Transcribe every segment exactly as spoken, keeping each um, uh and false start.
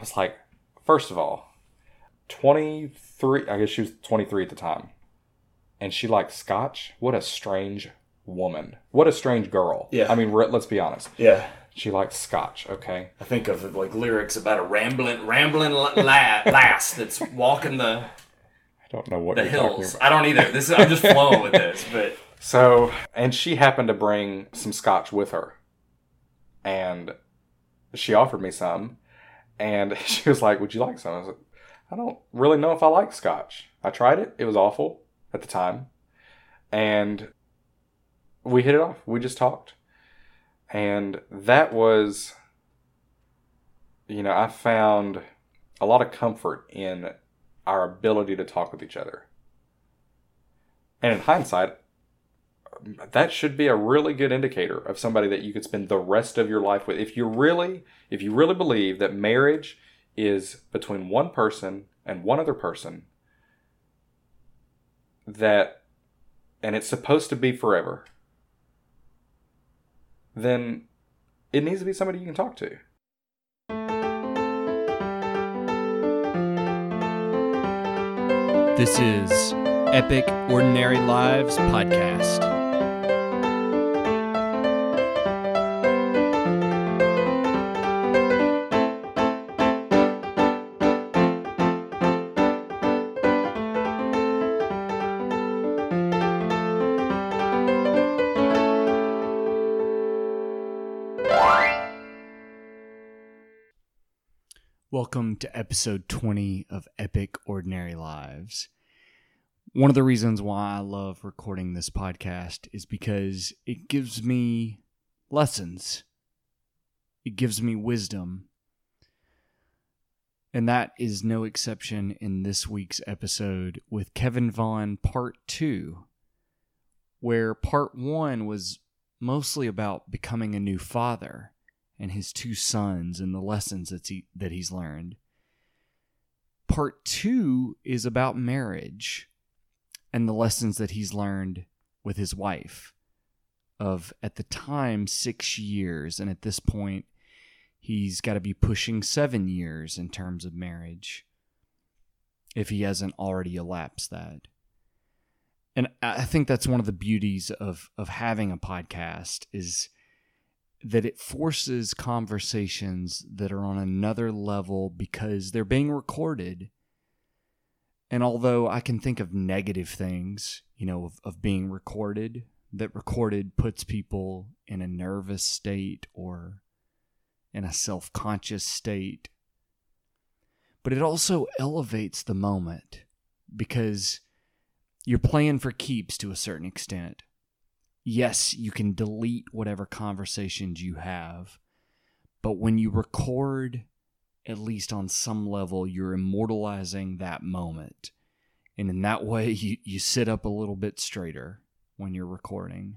I was like, first of all, twenty-three, I guess she was twenty-three at the time. And she liked scotch. What a strange woman. What a strange girl. Yeah. I mean, let's be honest. Yeah. She likes scotch, okay? I think of, like, lyrics about a rambling, rambling la- lass that's walking the I don't know what the you're hills. Talking about. I don't either. This is, I'm just flowing with this, but... So, and she happened to bring some scotch with her. And she offered me some. And she was like, would you like some? I was like, I don't really know if I like scotch. I tried it. It was awful at the time. And we hit it off. We just talked. And that was, you know, I found a lot of comfort in our ability to talk with each other. And in hindsight, that should be a really good indicator of somebody that you could spend the rest of your life with. If you really, if you really believe that marriage is between one person and one other person, that, and it's supposed to be forever, then it needs to be somebody you can talk to. This is Epic Ordinary Lives Podcast. Welcome to episode twenty of Epic Ordinary Lives. One of the reasons why I love recording this podcast is because it gives me lessons. It gives me wisdom. And that is no exception in this week's episode with Kevin Vaughn Part two, where Part one was mostly about becoming a new father and his two sons and the lessons that he, that he's learned. Part two is about marriage and the lessons that he's learned with his wife of, at the time, six years. And at this point, he's got to be pushing seven years in terms of marriage if he hasn't already elapsed that. And I think that's one of the beauties of, of having a podcast is that it forces conversations that are on another level because they're being recorded. And although I can think of negative things, you know, of, of being recorded, that recorded puts people in a nervous state or in a self-conscious state. But it also elevates the moment because you're playing for keeps to a certain extent. Yes, you can delete whatever conversations you have, but when you record, at least on some level, you're immortalizing that moment. And in that way, you, you sit up a little bit straighter when you're recording.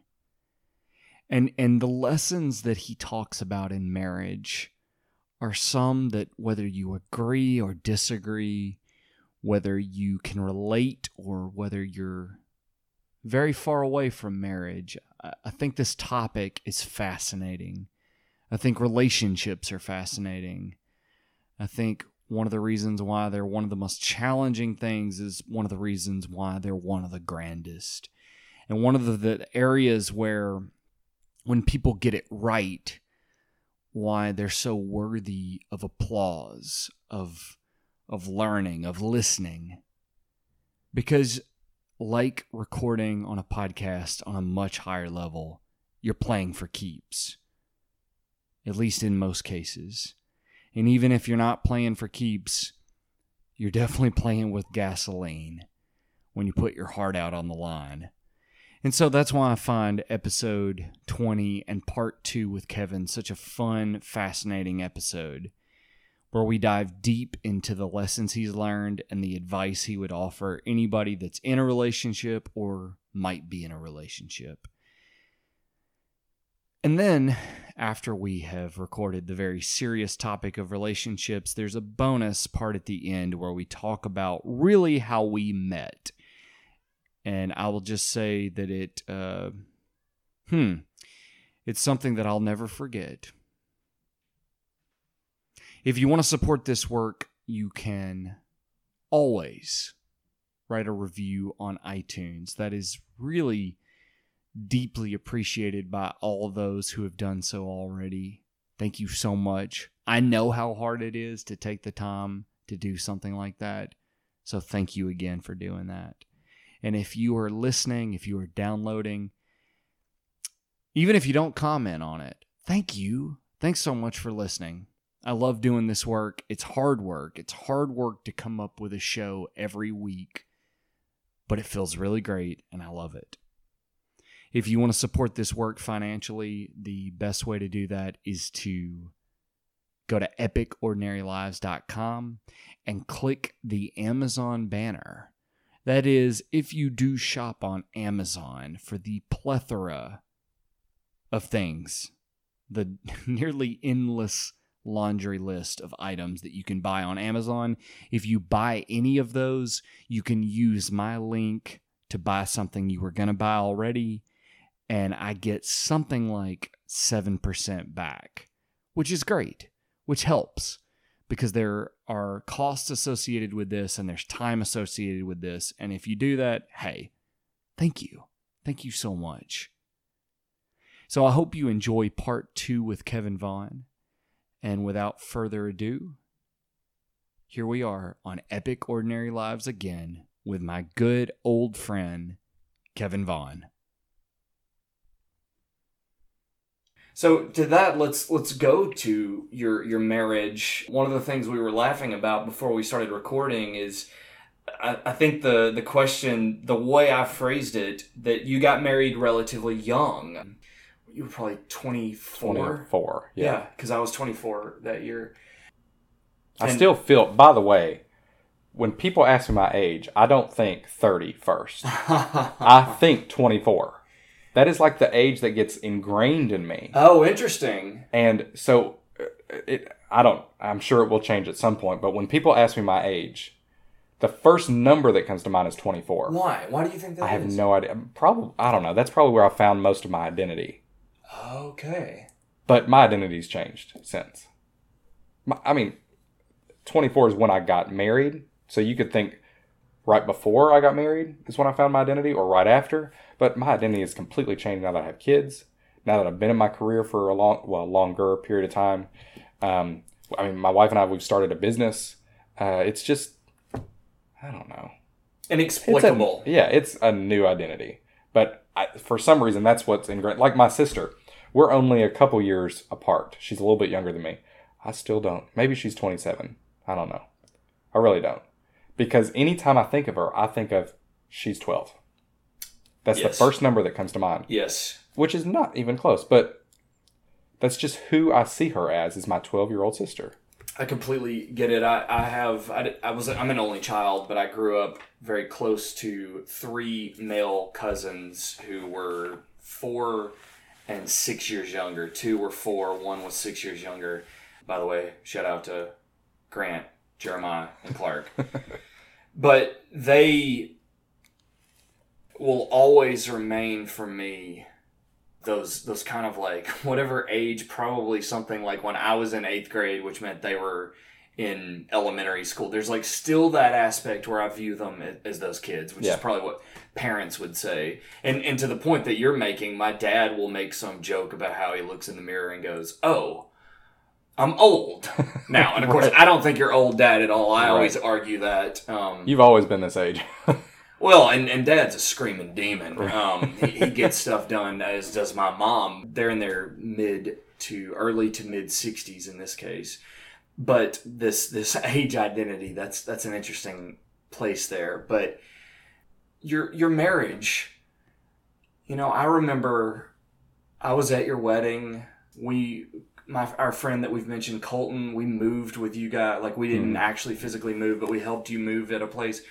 And, and the lessons that he talks about in marriage are some that whether you agree or disagree, whether you can relate or whether you're very far away from marriage, I think this topic is fascinating. I think relationships are fascinating. I think one of the reasons why they're one of the most challenging things is one of the reasons why they're one of the grandest. And one of the, the areas where when people get it right, why they're so worthy of applause, of, of learning, of listening. Because like recording on a podcast on a much higher level, you're playing for keeps. At least in most cases. And even if you're not playing for keeps, you're definitely playing with gasoline when you put your heart out on the line. And so that's why I find episode twenty and part two with Kevin such a fun, fascinating episode where we dive deep into the lessons he's learned and the advice he would offer anybody that's in a relationship or might be in a relationship. And then, after we have recorded the very serious topic of relationships, there's a bonus part at the end where we talk about really how we met. And I will just say that it, uh, hmm, it's something that I'll never forget. If you want to support this work, you can always write a review on iTunes. That is really deeply appreciated by all those who have done so already. Thank you so much. I know how hard it is to take the time to do something like that. So thank you again for doing that. And if you are listening, if you are downloading, even if you don't comment on it, thank you. Thanks so much for listening. I love doing this work. It's hard work. It's hard work to come up with a show every week, but it feels really great and I love it. If you want to support this work financially, the best way to do that is to go to epic ordinary lives dot com and click the Amazon banner. That is, if you do shop on Amazon for the plethora of things, the nearly endless laundry list of items that you can buy on Amazon. If you buy any of those, you can use my link to buy something you were going to buy already, and I get something like seven percent back, which is great, which helps because there are costs associated with this and there's time associated with this. And if you do that, hey, thank you. Thank you so much. So I hope you enjoy part two with Kevin Vaughn. And without further ado, here we are on Epic Ordinary Lives again with my good old friend, Kevin Vaughn. So to that, let's let's go to your your marriage. One of the things we were laughing about before we started recording is, I, I think the, the question, the way I phrased it, that you got married relatively young. You were probably twenty-four. twenty-four, yeah. Because yeah, I was twenty-four that year. And I still feel, by the way, when people ask me my age, I don't think thirty first. I think twenty-four. That is like the age that gets ingrained in me. Oh, interesting. And so, it, I don't, I'm sure it will change at some point, but when people ask me my age, the first number that comes to mind is twenty-four. Why? Why do you think that is? I have is? no idea. Probably, I don't know. That's probably where I found most of my identity. Okay. But my identity's changed since. My, I mean, twenty-four is when I got married. So you could think right before I got married is when I found my identity or right after. But my identity has completely changed now that I have kids. Now that I've been in my career for a long, well, longer period of time. Um, I mean, my wife and I, we've started a business. Uh, it's just, I don't know. Inexplicable. It's a, yeah, it's a new identity. But I, for some reason, that's what's ingrained. Like my sister. We're only a couple years apart. She's a little bit younger than me. I still don't. Maybe she's twenty-seven. I don't know. I really don't. Because anytime I think of her, I think of she's twelve. That's yes. the first number that comes to mind. Yes. Which is not even close. But that's just who I see her as, is my twelve-year-old sister. I completely get it. I, I have, I, I was, I'm an only child, but I grew up very close to three male cousins who were four and six years younger. Two were four, one was six years younger. By the way, shout out to Grant, Jeremiah, and Clark. But they will always remain for me those those kind of like whatever age, probably something like when I was in eighth grade, which meant they were in elementary school. There's like still that aspect where I view them as those kids, which yeah. is probably what parents would say. And and to the point that you're making, my dad will make some joke about how he looks in the mirror and goes, "Oh, I'm old now." And of course, right. I don't think you're old, Dad, at all. I right. always argue that. Um, You've always been this age. Well, and, and Dad's a screaming demon. Um, he, he gets stuff done, as does my mom. They're in their mid to early to mid sixties in this case. But this this age identity, that's that's an interesting place there. But your your marriage, you know, I remember I was at your wedding. We, my our friend that we've mentioned, Colton, we moved with you guys. Like we didn't mm. actually physically move, but we helped you move at a place.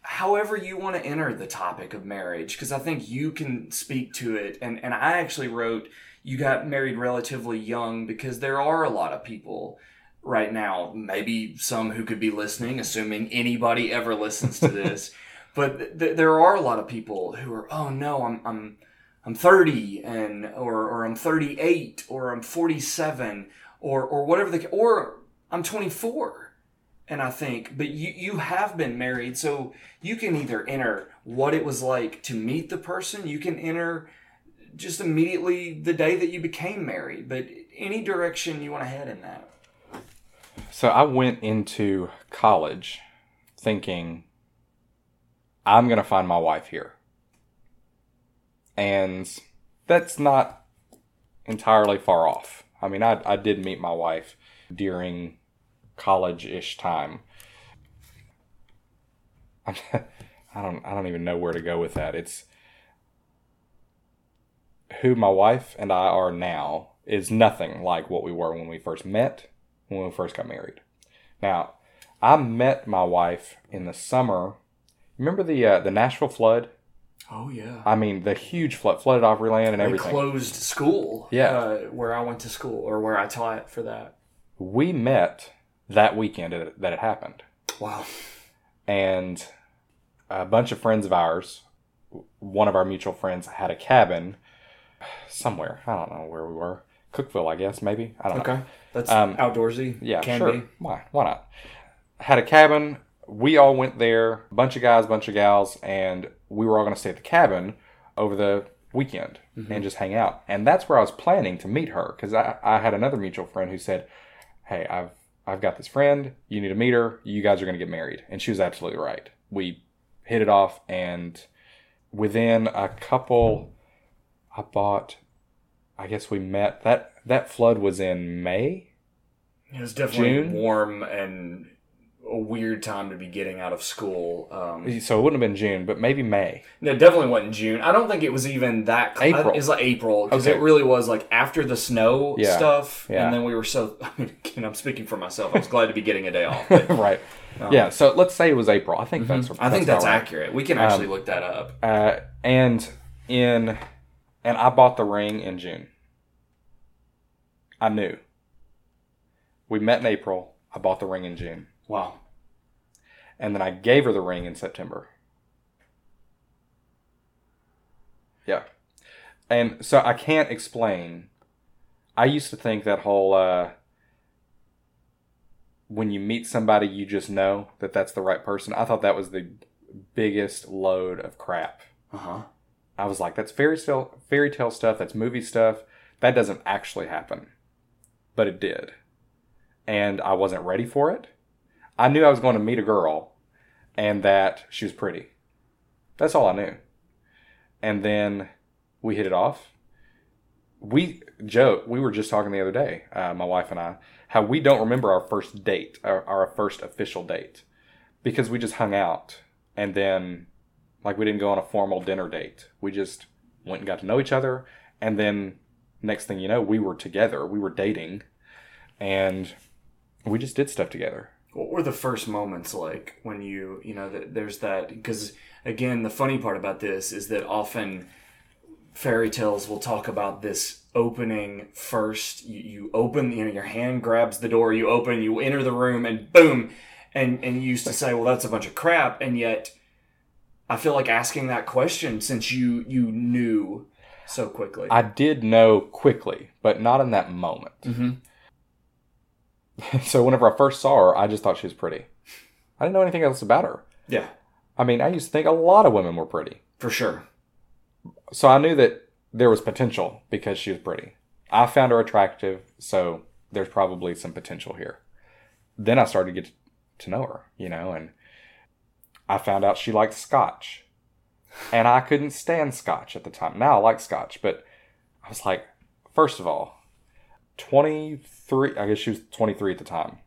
However you want to enter the topic of marriage, because I think you can speak to it. And, and I actually wrote, you got married relatively young because there are a lot of people right now, maybe some who could be listening, assuming anybody ever listens to this, but th- there are a lot of people who are, oh no, I'm I'm I'm thirty and or or I'm thirty-eight or I'm forty-seven or or whatever the or I'm twenty-four. And I think, but you, you have been married, so you can either enter what it was like to meet the person. You can enter just immediately the day that you became married, but any direction you want to head in that. So I went into college thinking, I'm going to find my wife here. And that's not entirely far off. I mean, I, I did meet my wife during college-ish time. I don't I don't even know where to go with that. It's who my wife and I are now is nothing like what we were when we first met, when we first got married. Now, I met my wife in the summer. Remember the uh, the Nashville flood? Oh, yeah. I mean, the huge flood. Flooded Opryland land and they everything. Closed school. Yeah. Uh, where I went to school or where I taught for that. We met that weekend that it happened. Wow. And a bunch of friends of ours, one of our mutual friends had a cabin somewhere. I don't know where we were. Cookeville, I guess, maybe. I don't okay. know. Okay. That's um, outdoorsy. Yeah, Can sure. Be. Why? Why not? Had a cabin. We all went there, bunch of guys, bunch of gals, and we were all going to stay at the cabin over the weekend mm-hmm. and just hang out. And that's where I was planning to meet her because I, I had another mutual friend who said, hey, I've I've got this friend. You need to meet her. You guys are going to get married. And she was absolutely right. We hit it off. And within a couple, I bought, I guess we met. That that flood was in May. It was definitely June. Warm and a weird time to be getting out of school. Um, so it wouldn't have been June, but maybe May. No, it definitely wasn't June. I don't think it was even that. Cl- April. It was like April. Because okay. It really was like after the snow yeah. stuff. Yeah. And then we were so, I mean, again, I'm speaking for myself. I was glad to be getting a day off. But, right. Um, yeah. So let's say it was April. I think mm-hmm. that's, that's I think that's right. accurate. We can actually um, look that up. Uh, and in, and I bought the ring in June. I knew. We met in April. I bought the ring in June. Wow. And then I gave her the ring in September. Yeah. And so I can't explain. I used to think that whole, uh, when you meet somebody, you just know that that's the right person. I thought that was the biggest load of crap. Uh-huh. I was like, that's fairy tale, fairy tale stuff. That's movie stuff. That doesn't actually happen. But it did. And I wasn't ready for it. I knew I was going to meet a girl and that she was pretty. That's all I knew. And then we hit it off. We, Joe, we were just talking the other day, uh, my wife and I, how we don't remember our first date, our, our first official date, because we just hung out. And then, like, we didn't go on a formal dinner date. We just went and got to know each other. And then next thing you know, we were together. We were dating. And we just did stuff together. What were the first moments like when you, you know, there's that, because again, the funny part about this is that often fairy tales will talk about this opening first, you, you open, you know, your hand grabs the door, you open, you enter the room and boom. And, and you used to say, well, that's a bunch of crap. And yet I feel like asking that question since you, you knew so quickly. I did know quickly, but not in that moment. Mm-hmm. So whenever I first saw her, I just thought she was pretty. I didn't know anything else about her. Yeah. I mean, I used to think a lot of women were pretty. For sure. So I knew that there was potential because she was pretty. I found her attractive, so there's probably some potential here. Then I started to get to know her, you know, and I found out she liked scotch. And I couldn't stand scotch at the time. Now I like scotch, but I was like, first of all, twenty-three, I guess she was twenty-three at the time,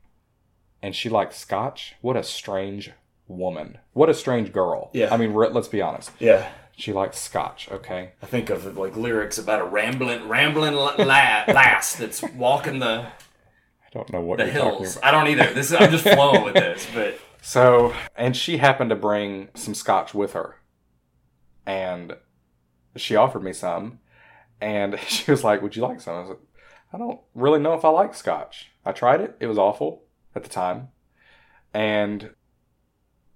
and she liked scotch. What a strange woman. What a strange girl. Yeah. I mean, let's be honest. Yeah. She liked scotch, okay? I think of, like, lyrics about a rambling, rambling la- lass that's walking the I don't know what the you're hills. Talking about. I don't either. This is, I'm just flowing with this, but. So, and she happened to bring some scotch with her, and she offered me some, and she was like, would you like some? I was like, I don't really know if I like scotch. I tried it. It was awful at the time. And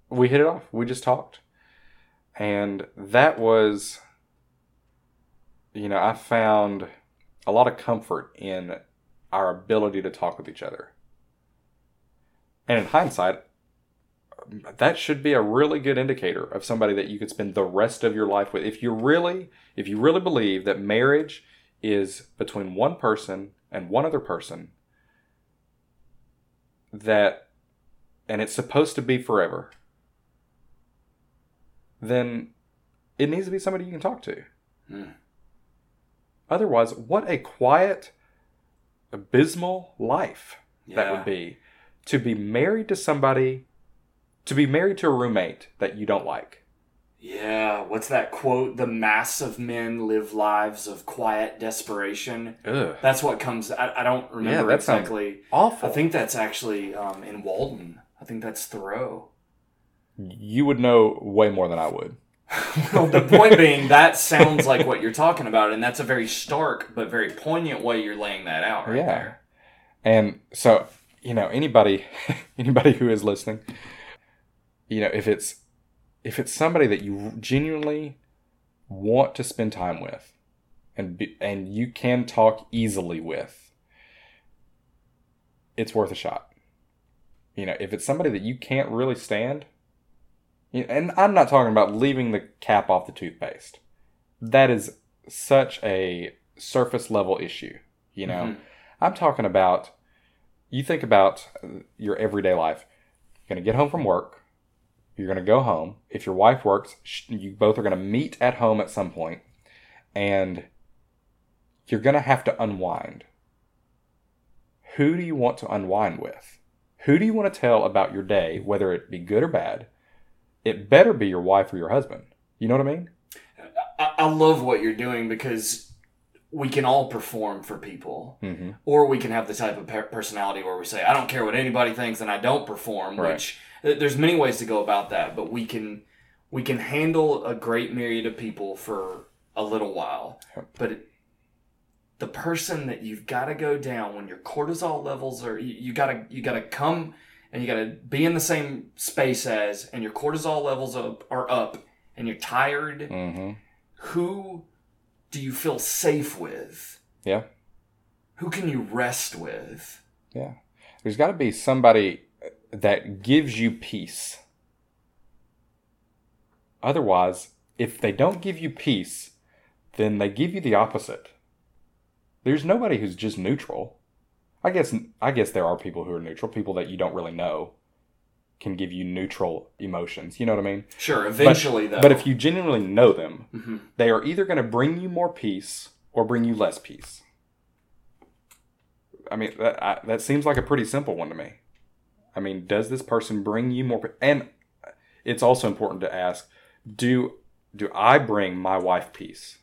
we hit it off. We just talked. And that was, you know, I found a lot of comfort in our ability to talk with each other. And in hindsight, that should be a really good indicator of somebody that you could spend the rest of your life with. If you really, if you really believe that marriage is between one person and one other person, that, and it's supposed to be forever, then it needs to be somebody you can talk to. Hmm. Otherwise, what a quiet, abysmal life yeah. that would be to be married to somebody, to be married to a roommate that you don't like. Yeah, what's that quote? The mass of men live lives of quiet desperation. Ugh. That's what comes, I, I don't remember yeah, that exactly. Awful. I think that's actually um, in Walden. I think that's Thoreau. You would know way more than I would. Well, the point being, that sounds like what you're talking about, and that's a very stark but very poignant way you're laying that out right yeah. there. And so, you know, anybody anybody who is listening, you know, if it's if it's somebody that you genuinely want to spend time with and be, and you can talk easily with, it's worth a shot. You know, if it's somebody that you can't really stand, and I'm not talking about leaving the cap off the toothpaste. That is such a surface level issue, you know. Mm-hmm. I'm talking about, you think about your everyday life. You're going to get home from work. You're going to go home. If your wife works, you both are going to meet at home at some point, and you're going to have to unwind. Who do you want to unwind with? Who do you want to tell about your day, whether it be good or bad? It better be your wife or your husband. You know what I mean? I, I love what you're doing, because we can all perform for people. Mm-hmm. Or we can have the type of personality where we say, I don't care what anybody thinks and I don't perform. Right. Which there's many ways to go about that. But we can we can handle a great myriad of people for a little while. Yep. But it, the person that you've got to go down when your cortisol levels are... You, you gotta you got to come... And you got to be in the same space as, and your cortisol levels up, are up, and you're tired. Mm-hmm. Who do you feel safe with? Yeah. Who can you rest with? Yeah. There's got to be somebody that gives you peace. Otherwise, if they don't give you peace, then they give you the opposite. There's nobody who's just neutral. I guess I guess there are people who are neutral. People that you don't really know can give you neutral emotions. You know what I mean? Sure, eventually, but, though. But if you genuinely know them, mm-hmm. they are either going to bring you more peace or bring you less peace. I mean, that, I, that seems like a pretty simple one to me. I mean, does this person bring you more... And it's also important to ask, do, do I bring my wife peace?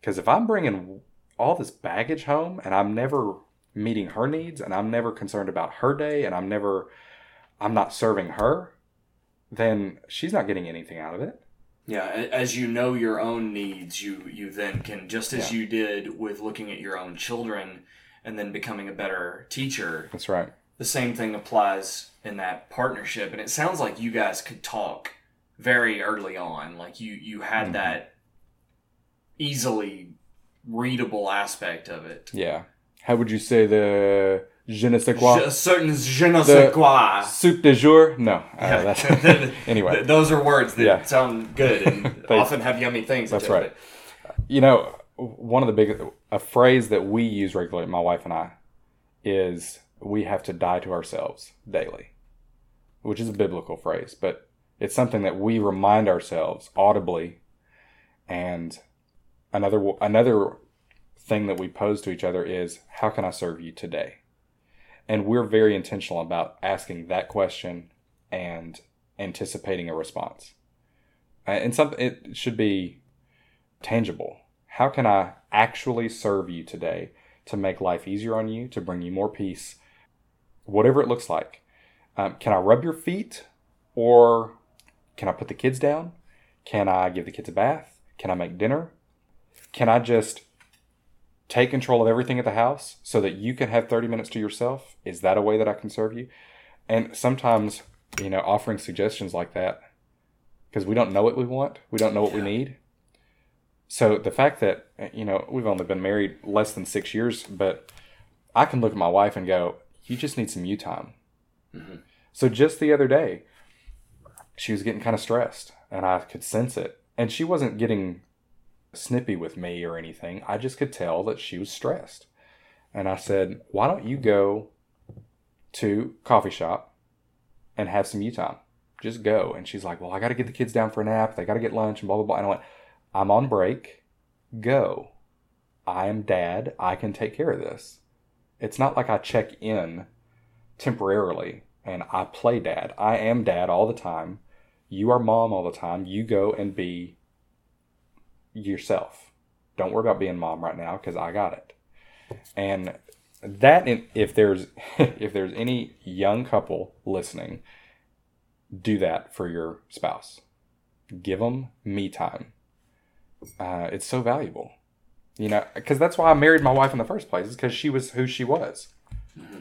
Because if I'm bringing all this baggage home and I'm never... meeting her needs, and I'm never concerned about her day, and I'm never, I'm not serving her, then she's not getting anything out of it. Yeah, as you know your own needs, you you then can, just as yeah. you did with looking at your own children and then becoming a better teacher. That's right. The same thing applies in that partnership, and it sounds like you guys could talk very early on. Like you, you had mm-hmm. that easily readable aspect of it. Yeah. How would you say the je ne sais quoi? A certain je ne sais quoi. Soup de jour? No. Yeah. Uh, that's, anyway. Those are words that yeah. sound good and they, often have yummy things. That's right. It. You know, one of the big, a phrase that we use regularly, my wife and I, is we have to die to ourselves daily, which is a biblical phrase, but it's something that we remind ourselves audibly. And another, another, thing that we pose to each other is, how can I serve you today? And we're very intentional about asking that question and anticipating a response. And something, it should be tangible. How can I actually serve you today to make life easier on you, to bring you more peace, whatever it looks like? Um, can I rub your feet, or can I put the kids down? Can I give the kids a bath? Can I make dinner? Can I just take control of everything at the house so that you can have thirty minutes to yourself? Is that a way that I can serve you? And sometimes, you know, offering suggestions like that, because we don't know what we want. We don't know what yeah. we need. So the fact that, you know, we've only been married less than six years, but I can look at my wife and go, you just need some you time. So just the other day, she was getting kind of stressed, and I could sense it. And she wasn't getting snippy with me or anything. I just could tell that she was stressed. And I said, why don't you go to coffee shop and have some you time? Just go. And she's like, well, I got to get the kids down for a nap. They got to get lunch and blah, blah, blah. And I went, I'm on break. Go. I am dad. I can take care of this. It's not like I check in temporarily and I play dad. I am dad all the time. You are mom all the time. You go and be yourself. Don't worry about being mom right now because I got it. And that, if there's if there's any young couple listening, do that for your spouse. Give them me time. Uh, it's so valuable. You know, because that's why I married my wife in the first place, is because she was who she was. Mm-hmm.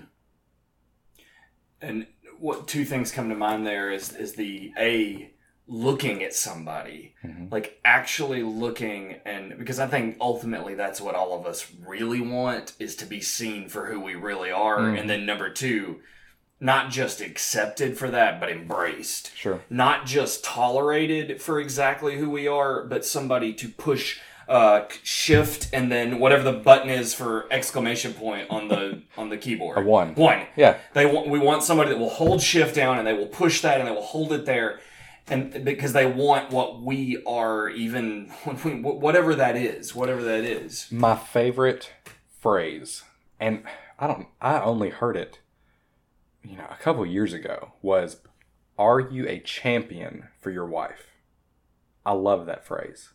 And what two things come to mind there is is the A, looking at somebody, mm-hmm. like actually looking, and because I think ultimately that's what all of us really want, is to be seen for who we really are. Mm-hmm. And then number two, not just accepted for that, but embraced. Sure. Not just tolerated for exactly who we are, but somebody to push, uh, shift, and then whatever the button is for exclamation point on the on the keyboard. A one. One. Yeah. They want, we want somebody that will hold shift down, and they will push that, and they will hold it there, and because they want what we are, even whatever that is, whatever that is. My favorite phrase, and I don't, I only heard it, you know, a couple of years ago, was, are you a champion for your wife? I love that phrase.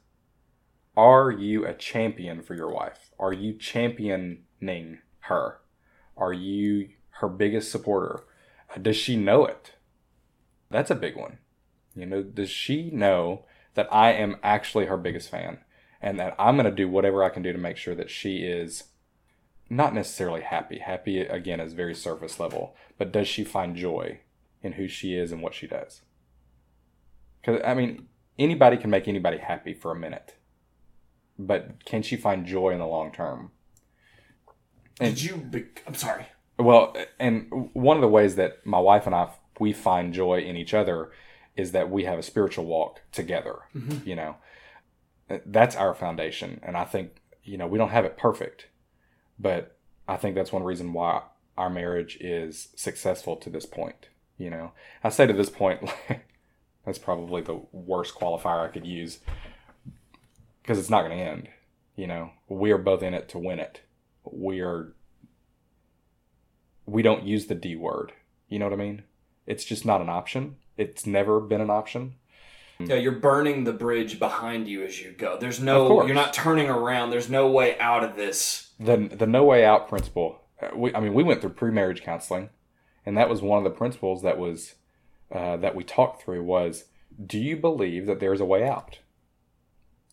Are you a champion for your wife? Are you championing her? Are you her biggest supporter? Does she know it? That's a big one. You know, does she know that I am actually her biggest fan, and that I'm going to do whatever I can do to make sure that she is not necessarily happy. Happy, again, is very surface level. But does she find joy in who she is and what she does? Because, I mean, anybody can make anybody happy for a minute. But can she find joy in the long term? And, Did you... Be- I'm sorry. Well, and one of the ways that my wife and I, we find joy in each other is that we have a spiritual walk together. Mm-hmm. You know, that's our foundation. And I think, you know, we don't have it perfect. But I think that's one reason why our marriage is successful to this point. You know, I say to this point, that's probably the worst qualifier I could use, because it's not going to end. You know, we are both in it to win it. We are, we don't use the D word. You know what I mean? It's just not an option. It's never been an option. Yeah, you're burning the bridge behind you as you go. There's no, you're not turning around. There's no way out of this. The the no way out principle. We, I mean, we went through pre-marriage counseling, and that was one of the principles that was uh, that we talked through was, do you believe that there's a way out?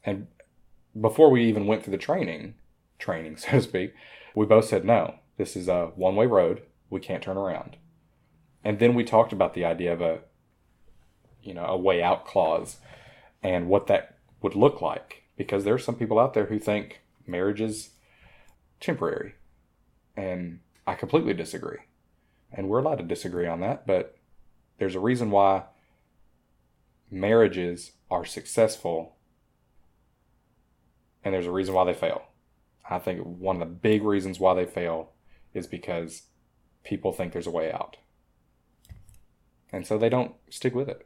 And before we even went through the training, training so to speak, we both said, no, this is a one-way road. We can't turn around. And then we talked about the idea of a, you know, a way out clause, and what that would look like, because there are some people out there who think marriage is temporary, and I completely disagree, and we're allowed to disagree on that, but there's a reason why marriages are successful, and there's a reason why they fail. I think one of the big reasons why they fail is because people think there's a way out, and so they don't stick with it.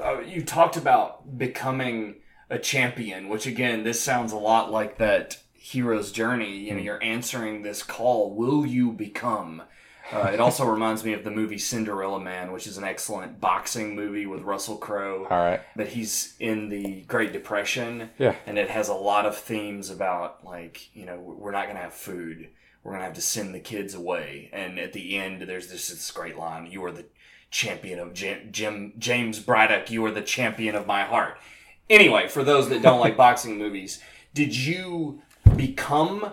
Uh, you talked about becoming a champion, which again, this sounds a lot like that hero's journey. You know, you're answering this call. Will you become? Uh, it also reminds me of the movie Cinderella Man, which is an excellent boxing movie with Russell Crowe. All right. But he's in the Great Depression. Yeah. And it has a lot of themes about, like, you know, we're not going to have food. We're going to have to send the kids away. And at the end, there's this, this great line. You are the champion of Jim, Jim, James Braddock. You are the champion of my heart. Anyway, for those that don't like boxing movies, did you... become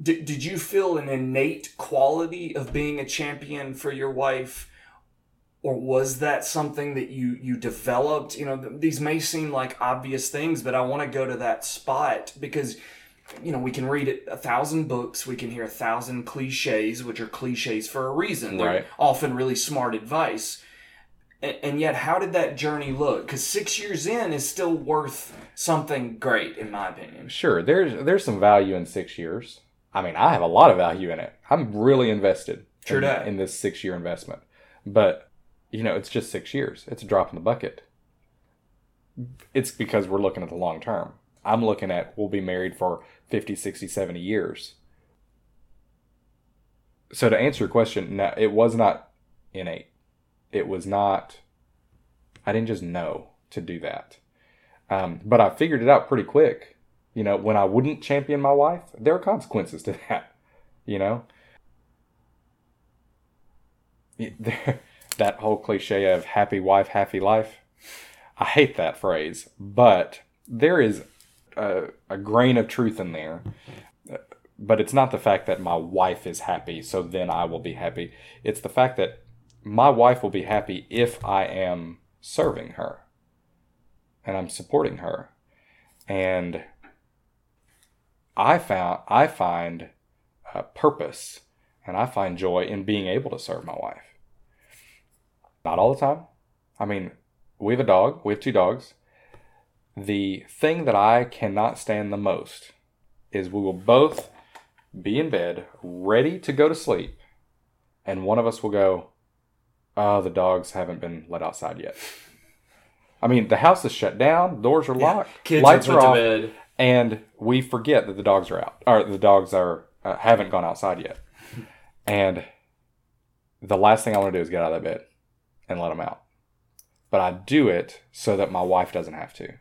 did, did you feel an innate quality of being a champion for your wife, or was that something that you you developed? You know, these may seem like obvious things, but I want to go to that spot because you know, we can read it, a thousand books, we can hear a thousand cliches, which are cliches for a reason. They're right. often really smart advice. And yet, how did that journey look? Because six years in is still worth something great, in my opinion. Sure. There's there's some value in six years. I mean, I have a lot of value in it. I'm really invested sure in, in this six-year investment. But, you know, it's just six years. It's a drop in the bucket. It's because we're looking at the long term. I'm looking at we'll be married for fifty, sixty, seventy years. So to answer your question, no, it was not innate. It was not, I didn't just know to do that. Um, but I figured it out pretty quick. You know, when I wouldn't champion my wife, there are consequences to that, you know. It, there, that whole cliche of happy wife, happy life. I hate that phrase, but there is a, a grain of truth in there. But it's not the fact that my wife is happy, so then I will be happy. It's the fact that my wife will be happy if I am serving her and I'm supporting her. And I found, I find a purpose and I find joy in being able to serve my wife. Not all the time. I mean, we have a dog, we have two dogs. The thing that I cannot stand the most is we will both be in bed, ready to go to sleep. And one of us will go, oh, the dogs haven't been let outside yet. I mean, the house is shut down, doors are locked, yeah, kids lights are off, bed. And we forget that the dogs are out, or the dogs are uh, haven't gone outside yet. And the last thing I want to do is get out of that bed and let them out. But I do it so that my wife doesn't have to.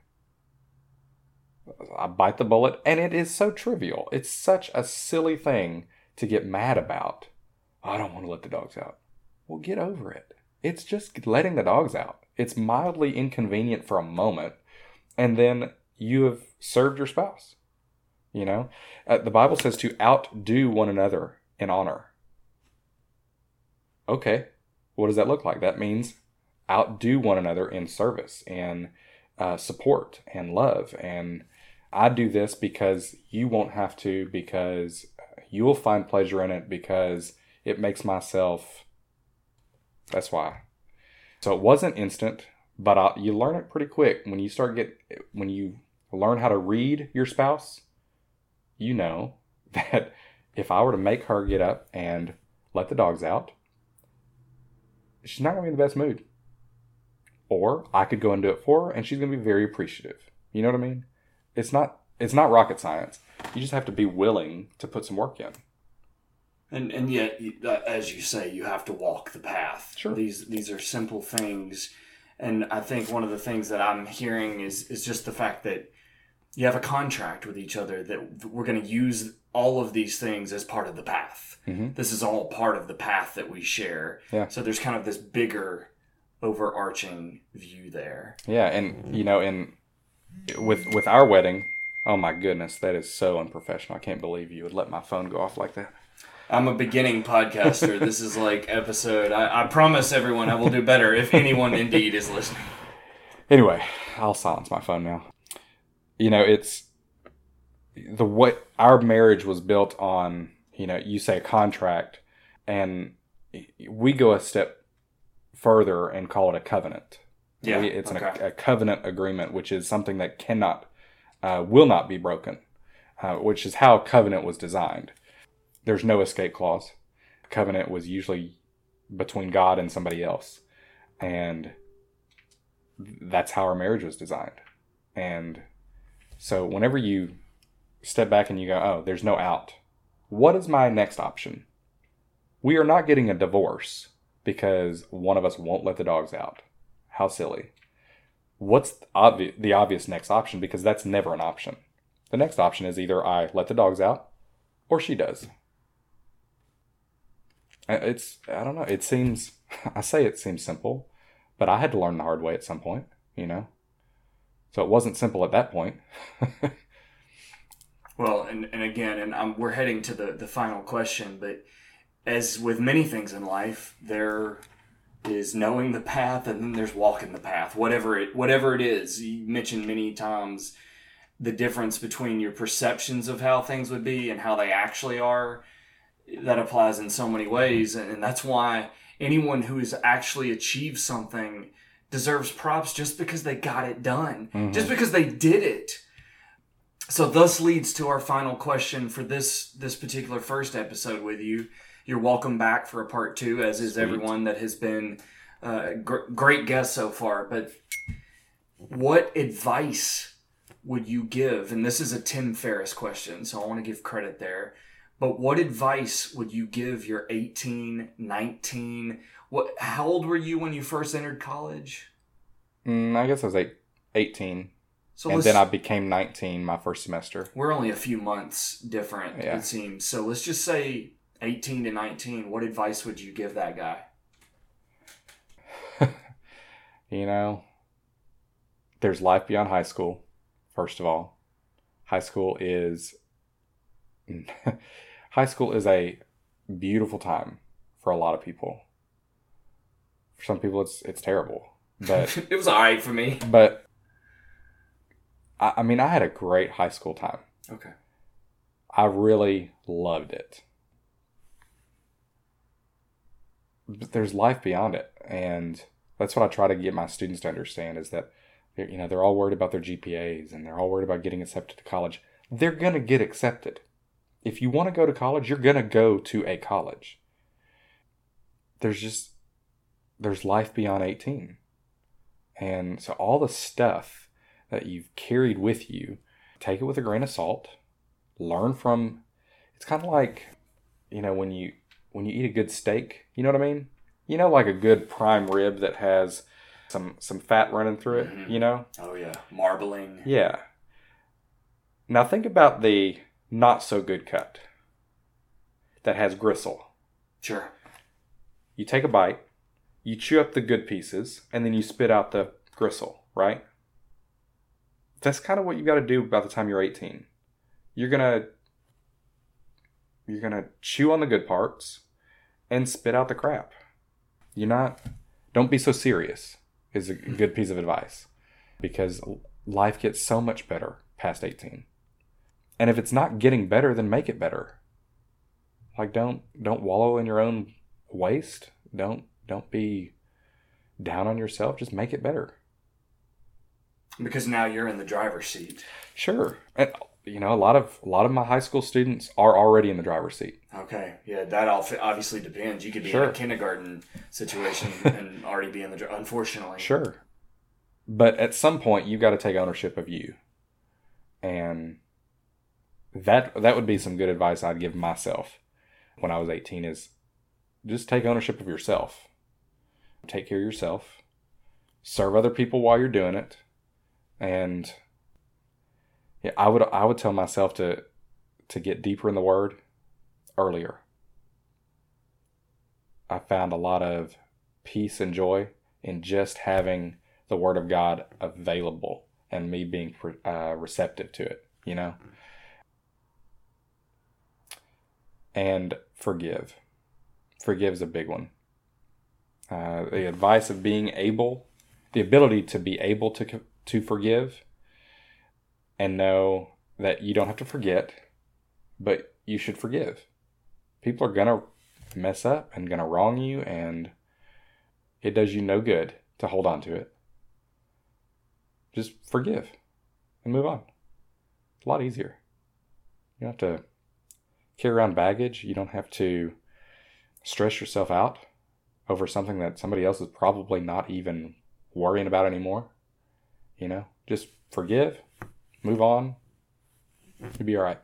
I bite the bullet, and it is so trivial. It's such a silly thing to get mad about. Oh, I don't want to let the dogs out. Well, get over it. It's just letting the dogs out. It's mildly inconvenient for a moment, and then you have served your spouse. You know, uh, the Bible says to outdo one another in honor. Okay, what does that look like? That means outdo one another in service and uh, support and love. And I do this because you won't have to, because you will find pleasure in it, because it makes myself... That's why. So it wasn't instant, but I, you learn it pretty quick. When you start get, when you learn how to read your spouse, you know that if I were to make her get up and let the dogs out, she's not going to be in the best mood. Or I could go and do it for her, and she's going to be very appreciative. You know what I mean? It's not, it's not rocket science. You just have to be willing to put some work in. And and yet, as you say, you have to walk the path. Sure. These these are simple things. And I think one of the things that I'm hearing is, is just the fact that you have a contract with each other that we're going to use all of these things as part of the path. Mm-hmm. This is all part of the path that we share. Yeah. So there's kind of this bigger overarching view there. Yeah. And, you know, in with with our wedding, oh my goodness, that is so unprofessional. I can't believe you would let my phone go off like that. I'm a beginning podcaster. This is like episode... I, I promise everyone I will do better if anyone indeed is listening. Anyway, I'll silence my phone now. You know, it's... the what our marriage was built on, you know, you say a contract, and we go a step further and call it a covenant. Yeah, we, It's okay. an, a covenant agreement, which is something that cannot, uh, will not be broken, uh, which is how a covenant was designed. There's no escape clause. The covenant was usually between God and somebody else. And that's how our marriage was designed. And so whenever you step back and you go, oh, there's no out. What is my next option? We are not getting a divorce because one of us won't let the dogs out. How silly. What's the, obvi- the obvious next option? Because that's never an option. The next option is either I let the dogs out or she does. It's, I don't know, it seems, I say it seems simple, but I had to learn the hard way at some point, you know? So it wasn't simple at that point. Well, and, and again, and I'm, we're heading to the, the final question, but as with many things in life, there is knowing the path and then there's walking the path, whatever it, whatever it is. You mentioned many times the difference between your perceptions of how things would be and how they actually are, that applies in so many ways. And that's why anyone who has actually achieved something deserves props, just because they got it done, mm-hmm. just because they did it. So thus leads to our final question for this this particular first episode with you. You're welcome back for a part two, as is Sweet. Everyone that has been uh, gr- great guests so far. But what advice would you give? And this is a Tim Ferriss question, so I want to give credit there. But what advice would you give your eighteen, nineteen? What? How old were you when you first entered college? Mm, I guess I was like eighteen. So and then I became nineteen my first semester. We're only a few months different, yeah. it seems. So let's just say eighteen to nineteen. What advice would you give that guy? You know, there's life beyond high school, first of all. High school is... high school is a beautiful time for a lot of people. For some people, it's it's terrible. But it was all right for me. But... I mean, I had a great high school time. Okay. I really loved it. But there's life beyond it. And that's what I try to get my students to understand, is that, you know, they're all worried about their G P As and they're all worried about getting accepted to college. They're going to get accepted. If you want to go to college, you're going to go to a college. There's just, there's life beyond eighteen. And so all the stuff that you've carried with you, take it with a grain of salt. Learn from. It's kind of like, you know, when you when you eat a good steak. You know what I mean? You know, like a good prime rib that has some some fat running through it. Mm-hmm. You know? Oh yeah, marbling. Yeah. Now think about the not so good cut that has gristle. Sure. You take a bite, you chew up the good pieces, and then you spit out the gristle. Right? That's kind of what you got to do by the time you're eighteen. You're gonna you're gonna chew on the good parts and spit out the crap. You're not. Don't be so serious is a good piece of advice, because life gets so much better past eighteen. And if it's not getting better, then make it better. Like don't don't wallow in your own waste. Don't don't be down on yourself. Just make it better. Because now you're in the driver's seat. Sure. And, you know, a lot of a lot of my high school students are already in the driver's seat. Okay. Yeah, that obviously depends. You could be sure. in a kindergarten situation and already be in the driver's seat, unfortunately. Sure. But at some point, you've got to take ownership of you. And that that would be some good advice I'd give myself when I was eighteen, is just take ownership of yourself. Take care of yourself. Serve other people while you're doing it. And yeah, I would I would tell myself to to get deeper in the word earlier. I found a lot of peace and joy in just having the word of God available and me being uh, receptive to it, you know? And forgive. Forgive is a big one. Uh, the advice of being able, the ability to be able to co- to forgive, and know that you don't have to forget, but you should forgive. People are going to mess up and going to wrong you, and it does you no good to hold on to it. Just forgive and move on. It's a lot easier. You don't have to carry around baggage. You don't have to stress yourself out over something that somebody else is probably not even worrying about anymore. You know, just forgive, move on, you'll be all right.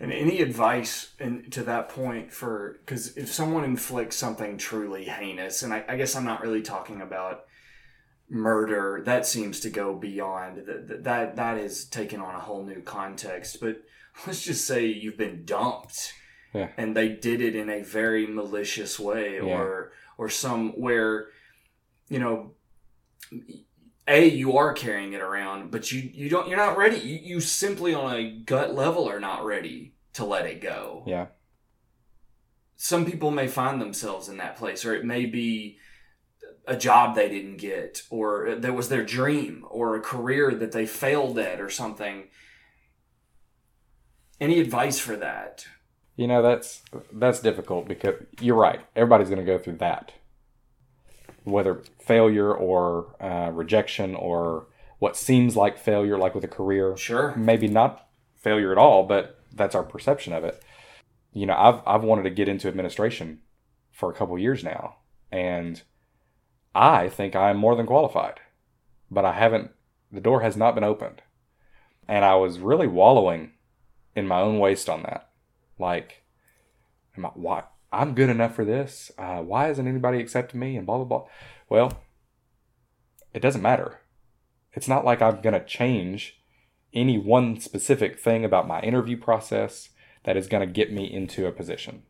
And any advice in, to that point for, because if someone inflicts something truly heinous, and I, I guess I'm not really talking about murder, that seems to go beyond, that, that that is taken on a whole new context. But let's just say you've been dumped, yeah. and they did it in a very malicious way, yeah. or or some where, you know, A, you are carrying it around, but you, you don't, you're not ready. You, you simply on a gut level are not ready to let it go. Yeah. Some people may find themselves in that place, or it may be a job they didn't get, or that was their dream, or a career that they failed at or something. Any advice for that? You know, that's that's difficult because you're right. Everybody's going to go through that. Whether failure or uh, rejection or what seems like failure, like with a career. Sure. Maybe not failure at all, but that's our perception of it. You know, I've I've wanted to get into administration for a couple of years now, and I think I'm more than qualified, but I haven't, the door has not been opened. And I was really wallowing in my own waste on that. Like, am I, why, I'm good enough for this. Uh, why isn't anybody accepting me? And blah, blah, blah. Well, it doesn't matter. It's not like I'm going to change any one specific thing about my interview process that is going to get me into a position.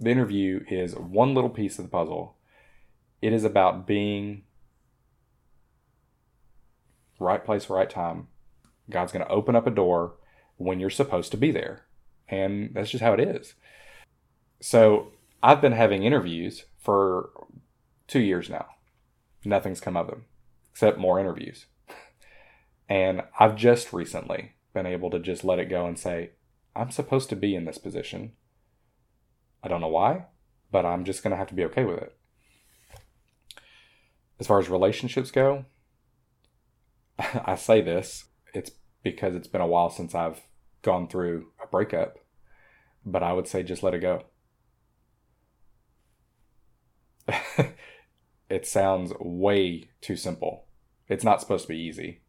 The interview is one little piece of the puzzle. It is about being right place, right time. God's going to open up a door when you're supposed to be there. And that's just how it is. So I've been having interviews for two years now. Nothing's come of them except more interviews. And I've just recently been able to just let it go and say, I'm supposed to be in this position. I don't know why, but I'm just going to have to be okay with it. As far as relationships go, I say this, it's because it's been a while since I've gone through a breakup, but I would say just let it go. It sounds way too simple. It's not supposed to be easy,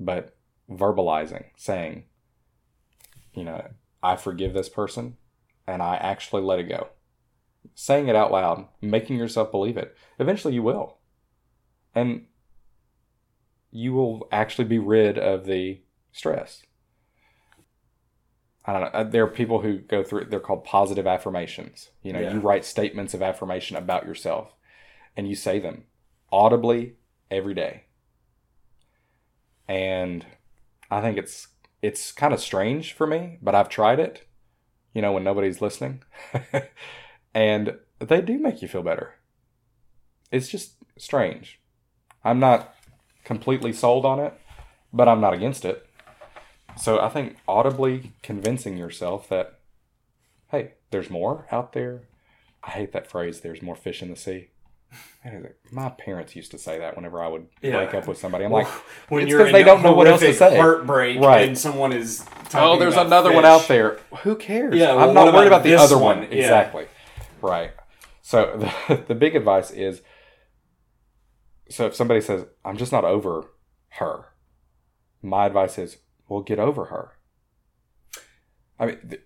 but verbalizing, saying, you know, I forgive this person and I actually let it go. Saying it out loud, making yourself believe it. Eventually you will. And you will actually be rid of the stress. I don't know. There are people who go through, they're called positive affirmations. You know, yeah. You write statements of affirmation about yourself and you say them audibly every day. And I think it's, it's kind of strange for me, but I've tried it, you know, when nobody's listening and they do make you feel better. It's just strange. I'm not completely sold on it, but I'm not against it. So I think audibly convincing yourself that, hey, there's more out there. I hate that phrase, there's more fish in the sea. My parents used to say that whenever I would yeah. break up with somebody. I'm well, like, when it's because they don't know what else to say. Heartbreak, right. And someone is talking oh, there's about another fish. One out there. Who cares? Yeah, well, I'm not worried about, about the other one. one. Yeah. Exactly. Right. So the, the big advice is, so if somebody says, I'm just not over her, my advice is, well, get over her. I mean, th-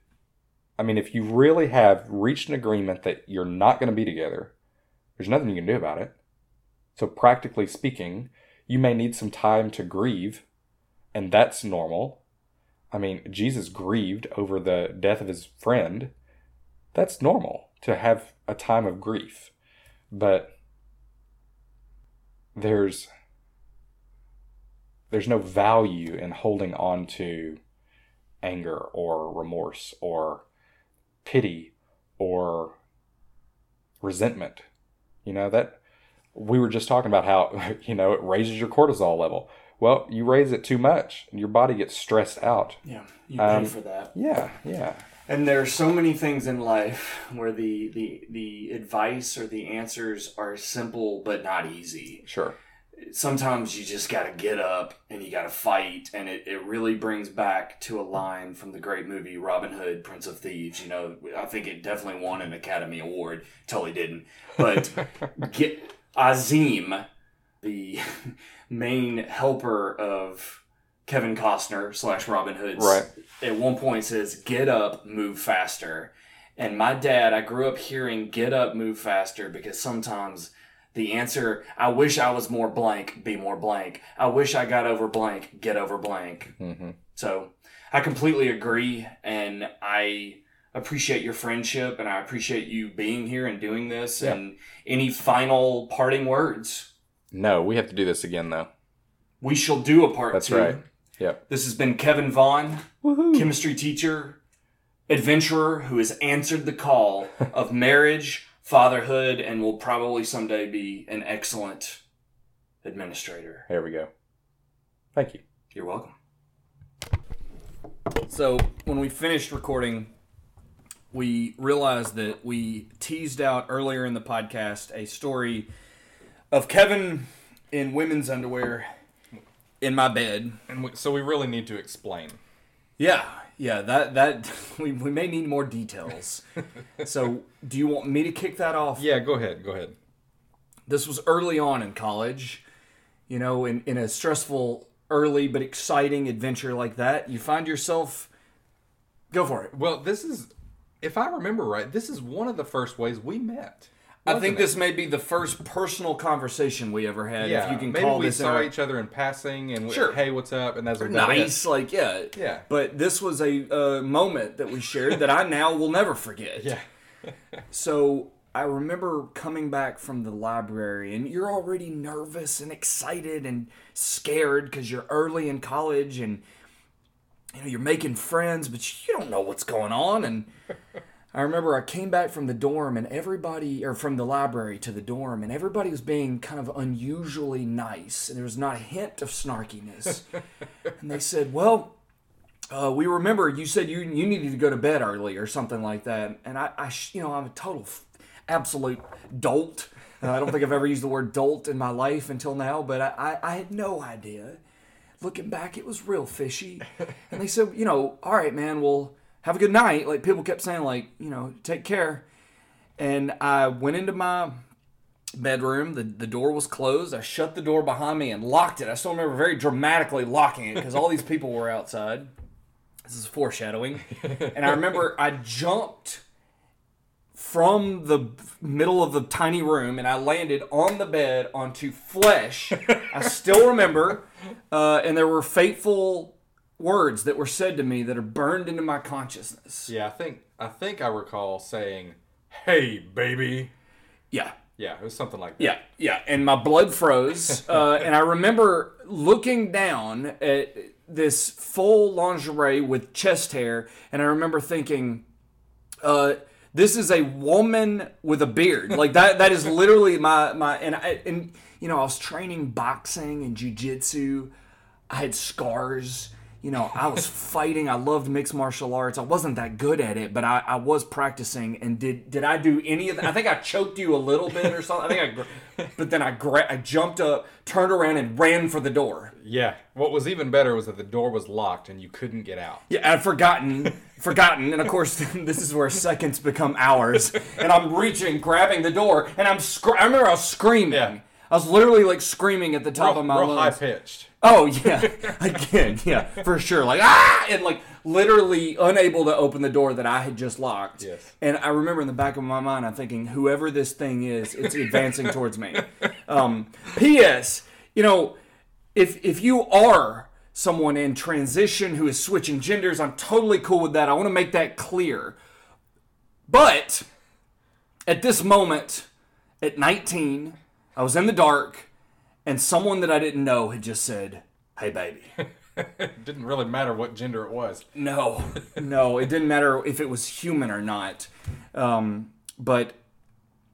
I mean, if you really have reached an agreement that you're not going to be together, there's nothing you can do about it. So practically speaking, you may need some time to grieve, and that's normal. I mean, Jesus grieved over the death of his friend. That's normal to have a time of grief. But There's there's no value in holding on to anger or remorse or pity or resentment. You know, that we were just talking about how, you know, it raises your cortisol level. Well, you raise it too much and your body gets stressed out. Yeah, you pay um, for that. Yeah, yeah. And there are so many things in life where the, the the advice or the answers are simple but not easy. Sure. Sometimes you just got to get up and you got to fight. And it, it really brings back to a line from the great movie Robin Hood, Prince of Thieves. You know, I think it definitely won an Academy Award. Totally didn't. But get, Azeem, the main helper of Kevin Costner slash Robin Hood, right, at one point says, get up, move faster. And my dad, I grew up hearing get up, move faster, because sometimes the answer, I wish I was more blank, be more blank. I wish I got over blank, get over blank. Mm-hmm. So I completely agree. And I appreciate your friendship and I appreciate you being here and doing this. Yeah. And any final parting words? No, we have to do this again though. We shall do a part That's two. That's right. Yep. This has been Kevin Vaughn, Woohoo. Chemistry teacher, adventurer who has answered the call of marriage, fatherhood and will probably someday be an excellent administrator. There we go. Thank you. You're welcome. So when we finished recording, we realized that we teased out earlier in the podcast a story of Kevin in women's underwear in my bed. And we, so we really need to explain. Yeah, yeah, that that we, we may need more details. So do you want me to kick that off? Yeah, go ahead, go ahead. This was early on in college, you know, in, in a stressful, early but exciting adventure like that. You find yourself, go for it. Well, this is, if I remember right, this is one of the first ways we met. I think it? this may be the first personal conversation we ever had. Yeah, if you can maybe call we this saw inter- each other in passing and sure. Hey, what's up? And that's nice, like yeah, yeah. But this was a uh, moment that we shared that I now will never forget. Yeah. So I remember coming back from the library, and you're already nervous and excited and scared because you're early in college, and you know you're making friends, but you don't know what's going on, and. I remember I came back from the dorm and everybody, or from the library to the dorm, and everybody was being kind of unusually nice, and there was not a hint of snarkiness. And they said, well, uh, we remember you said you you needed to go to bed early or something like that. And I, I you know, I'm a total, absolute dolt. Uh, I don't think I've ever used the word dolt in my life until now, but I, I, I had no idea. Looking back, it was real fishy. And they said, you know, all right, man, well, have a good night. Like, people kept saying, like, you know, take care. And I went into my bedroom. The, the door was closed. I shut the door behind me and locked it. I still remember very dramatically locking it because all these people were outside. This is foreshadowing. And I remember I jumped from the middle of the tiny room and I landed on the bed onto flesh. I still remember. Uh, and there were fateful words that were said to me that are burned into my consciousness. Yeah, I think I think I recall saying, "Hey, baby." Yeah. Yeah, it was something like that. Yeah, yeah, and my blood froze, uh, and I remember looking down at this full lingerie with chest hair, and I remember thinking, uh, this is a woman with a beard. Like, that that is literally my, my and, I, and, you know, I was training boxing and jiu-jitsu. I had scars. You know, I was fighting. I loved mixed martial arts. I wasn't that good at it, but I, I was practicing. And did did I do any of that? I think I choked you a little bit or something. I think I, but then I gra- I jumped up, turned around, and ran for the door. Yeah. What was even better was that the door was locked and you couldn't get out. Yeah, I'd forgotten, forgotten, and of course this is where seconds become hours. And I'm reaching, grabbing the door, and I'm sc- I remember I was screaming. Yeah. I was literally like screaming at the top real, of my real lungs. Real high pitched. Oh, yeah. Again, yeah, for sure. Like, ah! And, like, literally unable to open the door that I had just locked. Yes. And I remember in the back of my mind, I'm thinking, whoever this thing is, it's advancing towards me. Um, P S, you know, if if you are someone in transition who is switching genders, I'm totally cool with that. I want to make that clear. But at this moment, at nineteen, I was in the dark. And someone that I didn't know had just said, "Hey, baby." It didn't really matter what gender it was. No, no, it didn't matter if it was human or not. Um, but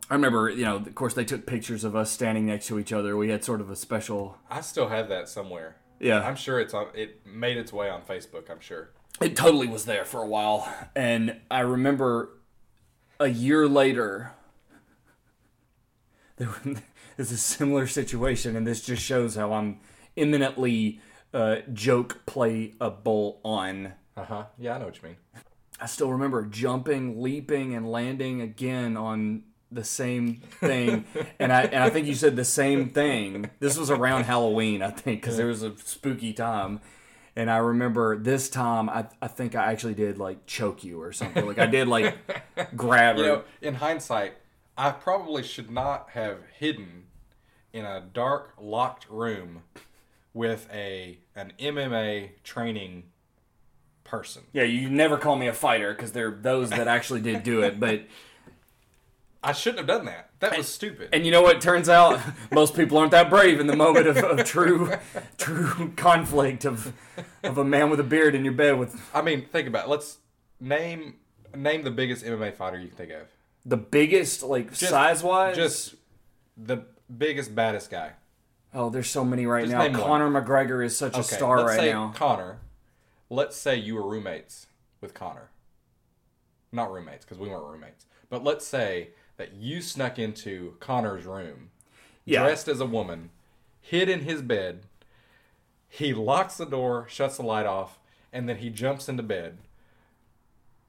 I remember, you know, of course, they took pictures of us standing next to each other. We had sort of a special. I still have that somewhere. Yeah, I'm sure it's on. It made its way on Facebook. I'm sure it totally was there for a while. And I remember a year later, there were. It's a similar situation, and this just shows how I'm imminently uh, joke playable on. Uh-huh. Yeah, I know what you mean. I still remember jumping, leaping, and landing again on the same thing. and, I, and I think you said the same thing. This was around Halloween, I think, because there was a spooky time. And I remember this time, I, I think I actually did, like, choke you or something. Like, I did, like, grab you her. You know, in hindsight, I probably should not have hidden in a dark, locked room with a an M M A training person. Yeah, you never call me a fighter because there are those that actually did do it, but I shouldn't have done that. That was stupid. And you know what? Turns out most people aren't that brave in the moment of, of true, true conflict of of a man with a beard in your bed with. I mean, think about it. Let's name name the biggest M M A fighter you can think of. The biggest, like, just, size-wise? Just the biggest, baddest guy. Oh, there's so many right just now. Conor one. McGregor is such okay, a star let's right say now. Conor. Let's say you were roommates with Conor. Not roommates, because we weren't roommates. But let's say that you snuck into Conor's room, yeah. dressed as a woman, hid in his bed. He locks the door, shuts the light off, and then he jumps into bed.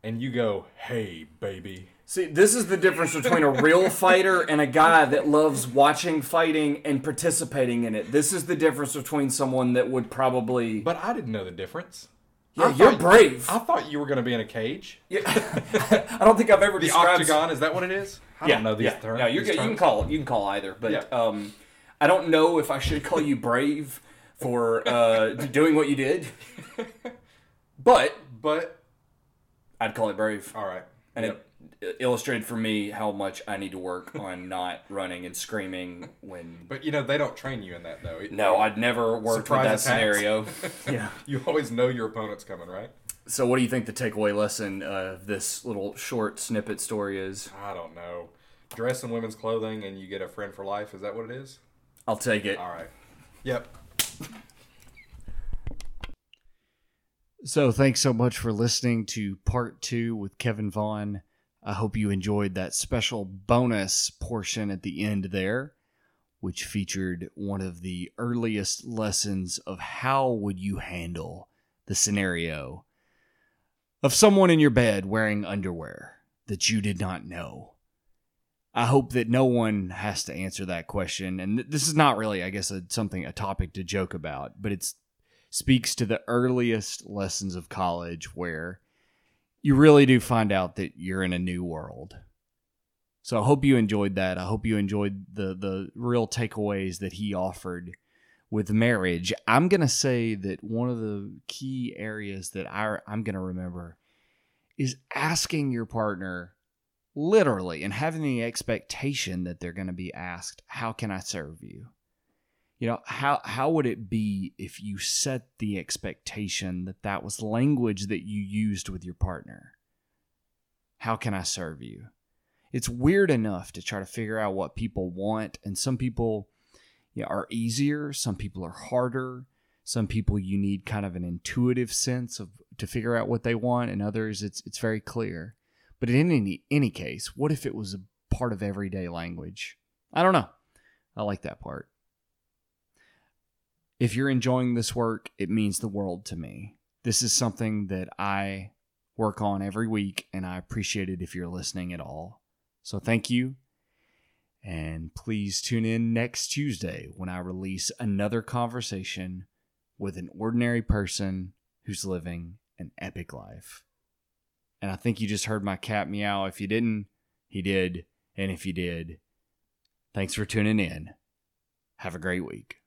And you go, hey, baby. See, this is the difference between a real fighter and a guy that loves watching fighting and participating in it. This is the difference between someone that would probably... But I didn't know the difference. Yeah, I you're brave. You, I thought you were going to be in a cage. Yeah. I don't think I've ever the described... The octagon, is that what it is? I yeah, don't know these yeah. terms. No, you're, these you, terms. Can call, you can call either. But yeah. um, I don't know if I should call you brave for uh, doing what you did. But... But... I'd call it brave. All right. And yep. it illustrated for me how much I need to work on not running and screaming when... But, you know, they don't train you in that, though. It, no, I'd never worked with that attacks. Scenario. yeah. You always know your opponent's coming, right? So what do you think the takeaway lesson of this little short snippet story is? I don't know. Dress in women's clothing and you get a friend for life. Is that what it is? I'll take it. All right. Yep. So thanks so much for listening to part two with Kevin Vaughn. I hope you enjoyed that special bonus portion at the end there, which featured one of the earliest lessons of how would you handle the scenario of someone in your bed wearing underwear that you did not know. I hope that no one has to answer that question. And this is not really, I guess, a, something, a topic to joke about, but it's speaks to the earliest lessons of college where you really do find out that you're in a new world. So I hope you enjoyed that. I hope you enjoyed the the real takeaways that he offered with marriage. I'm going to say that one of the key areas that I, I'm going to remember is asking your partner literally and having the expectation that they're going to be asked, how can I serve you? You know, how how would it be if you set the expectation that that was language that you used with your partner? How can I serve you? It's weird enough to try to figure out what people want. And some people, you know, are easier. Some people are harder. Some people you need kind of an intuitive sense of to figure out what they want. And others, it's it's very clear. But in any, any case, what if it was a part of everyday language? I don't know. I like that part. If you're enjoying this work, it means the world to me. This is something that I work on every week, and I appreciate it if you're listening at all. So thank you, and please tune in next Tuesday when I release another conversation with an ordinary person who's living an epic life. And I think you just heard my cat meow. If you didn't, he did. And if you did, thanks for tuning in. Have a great week.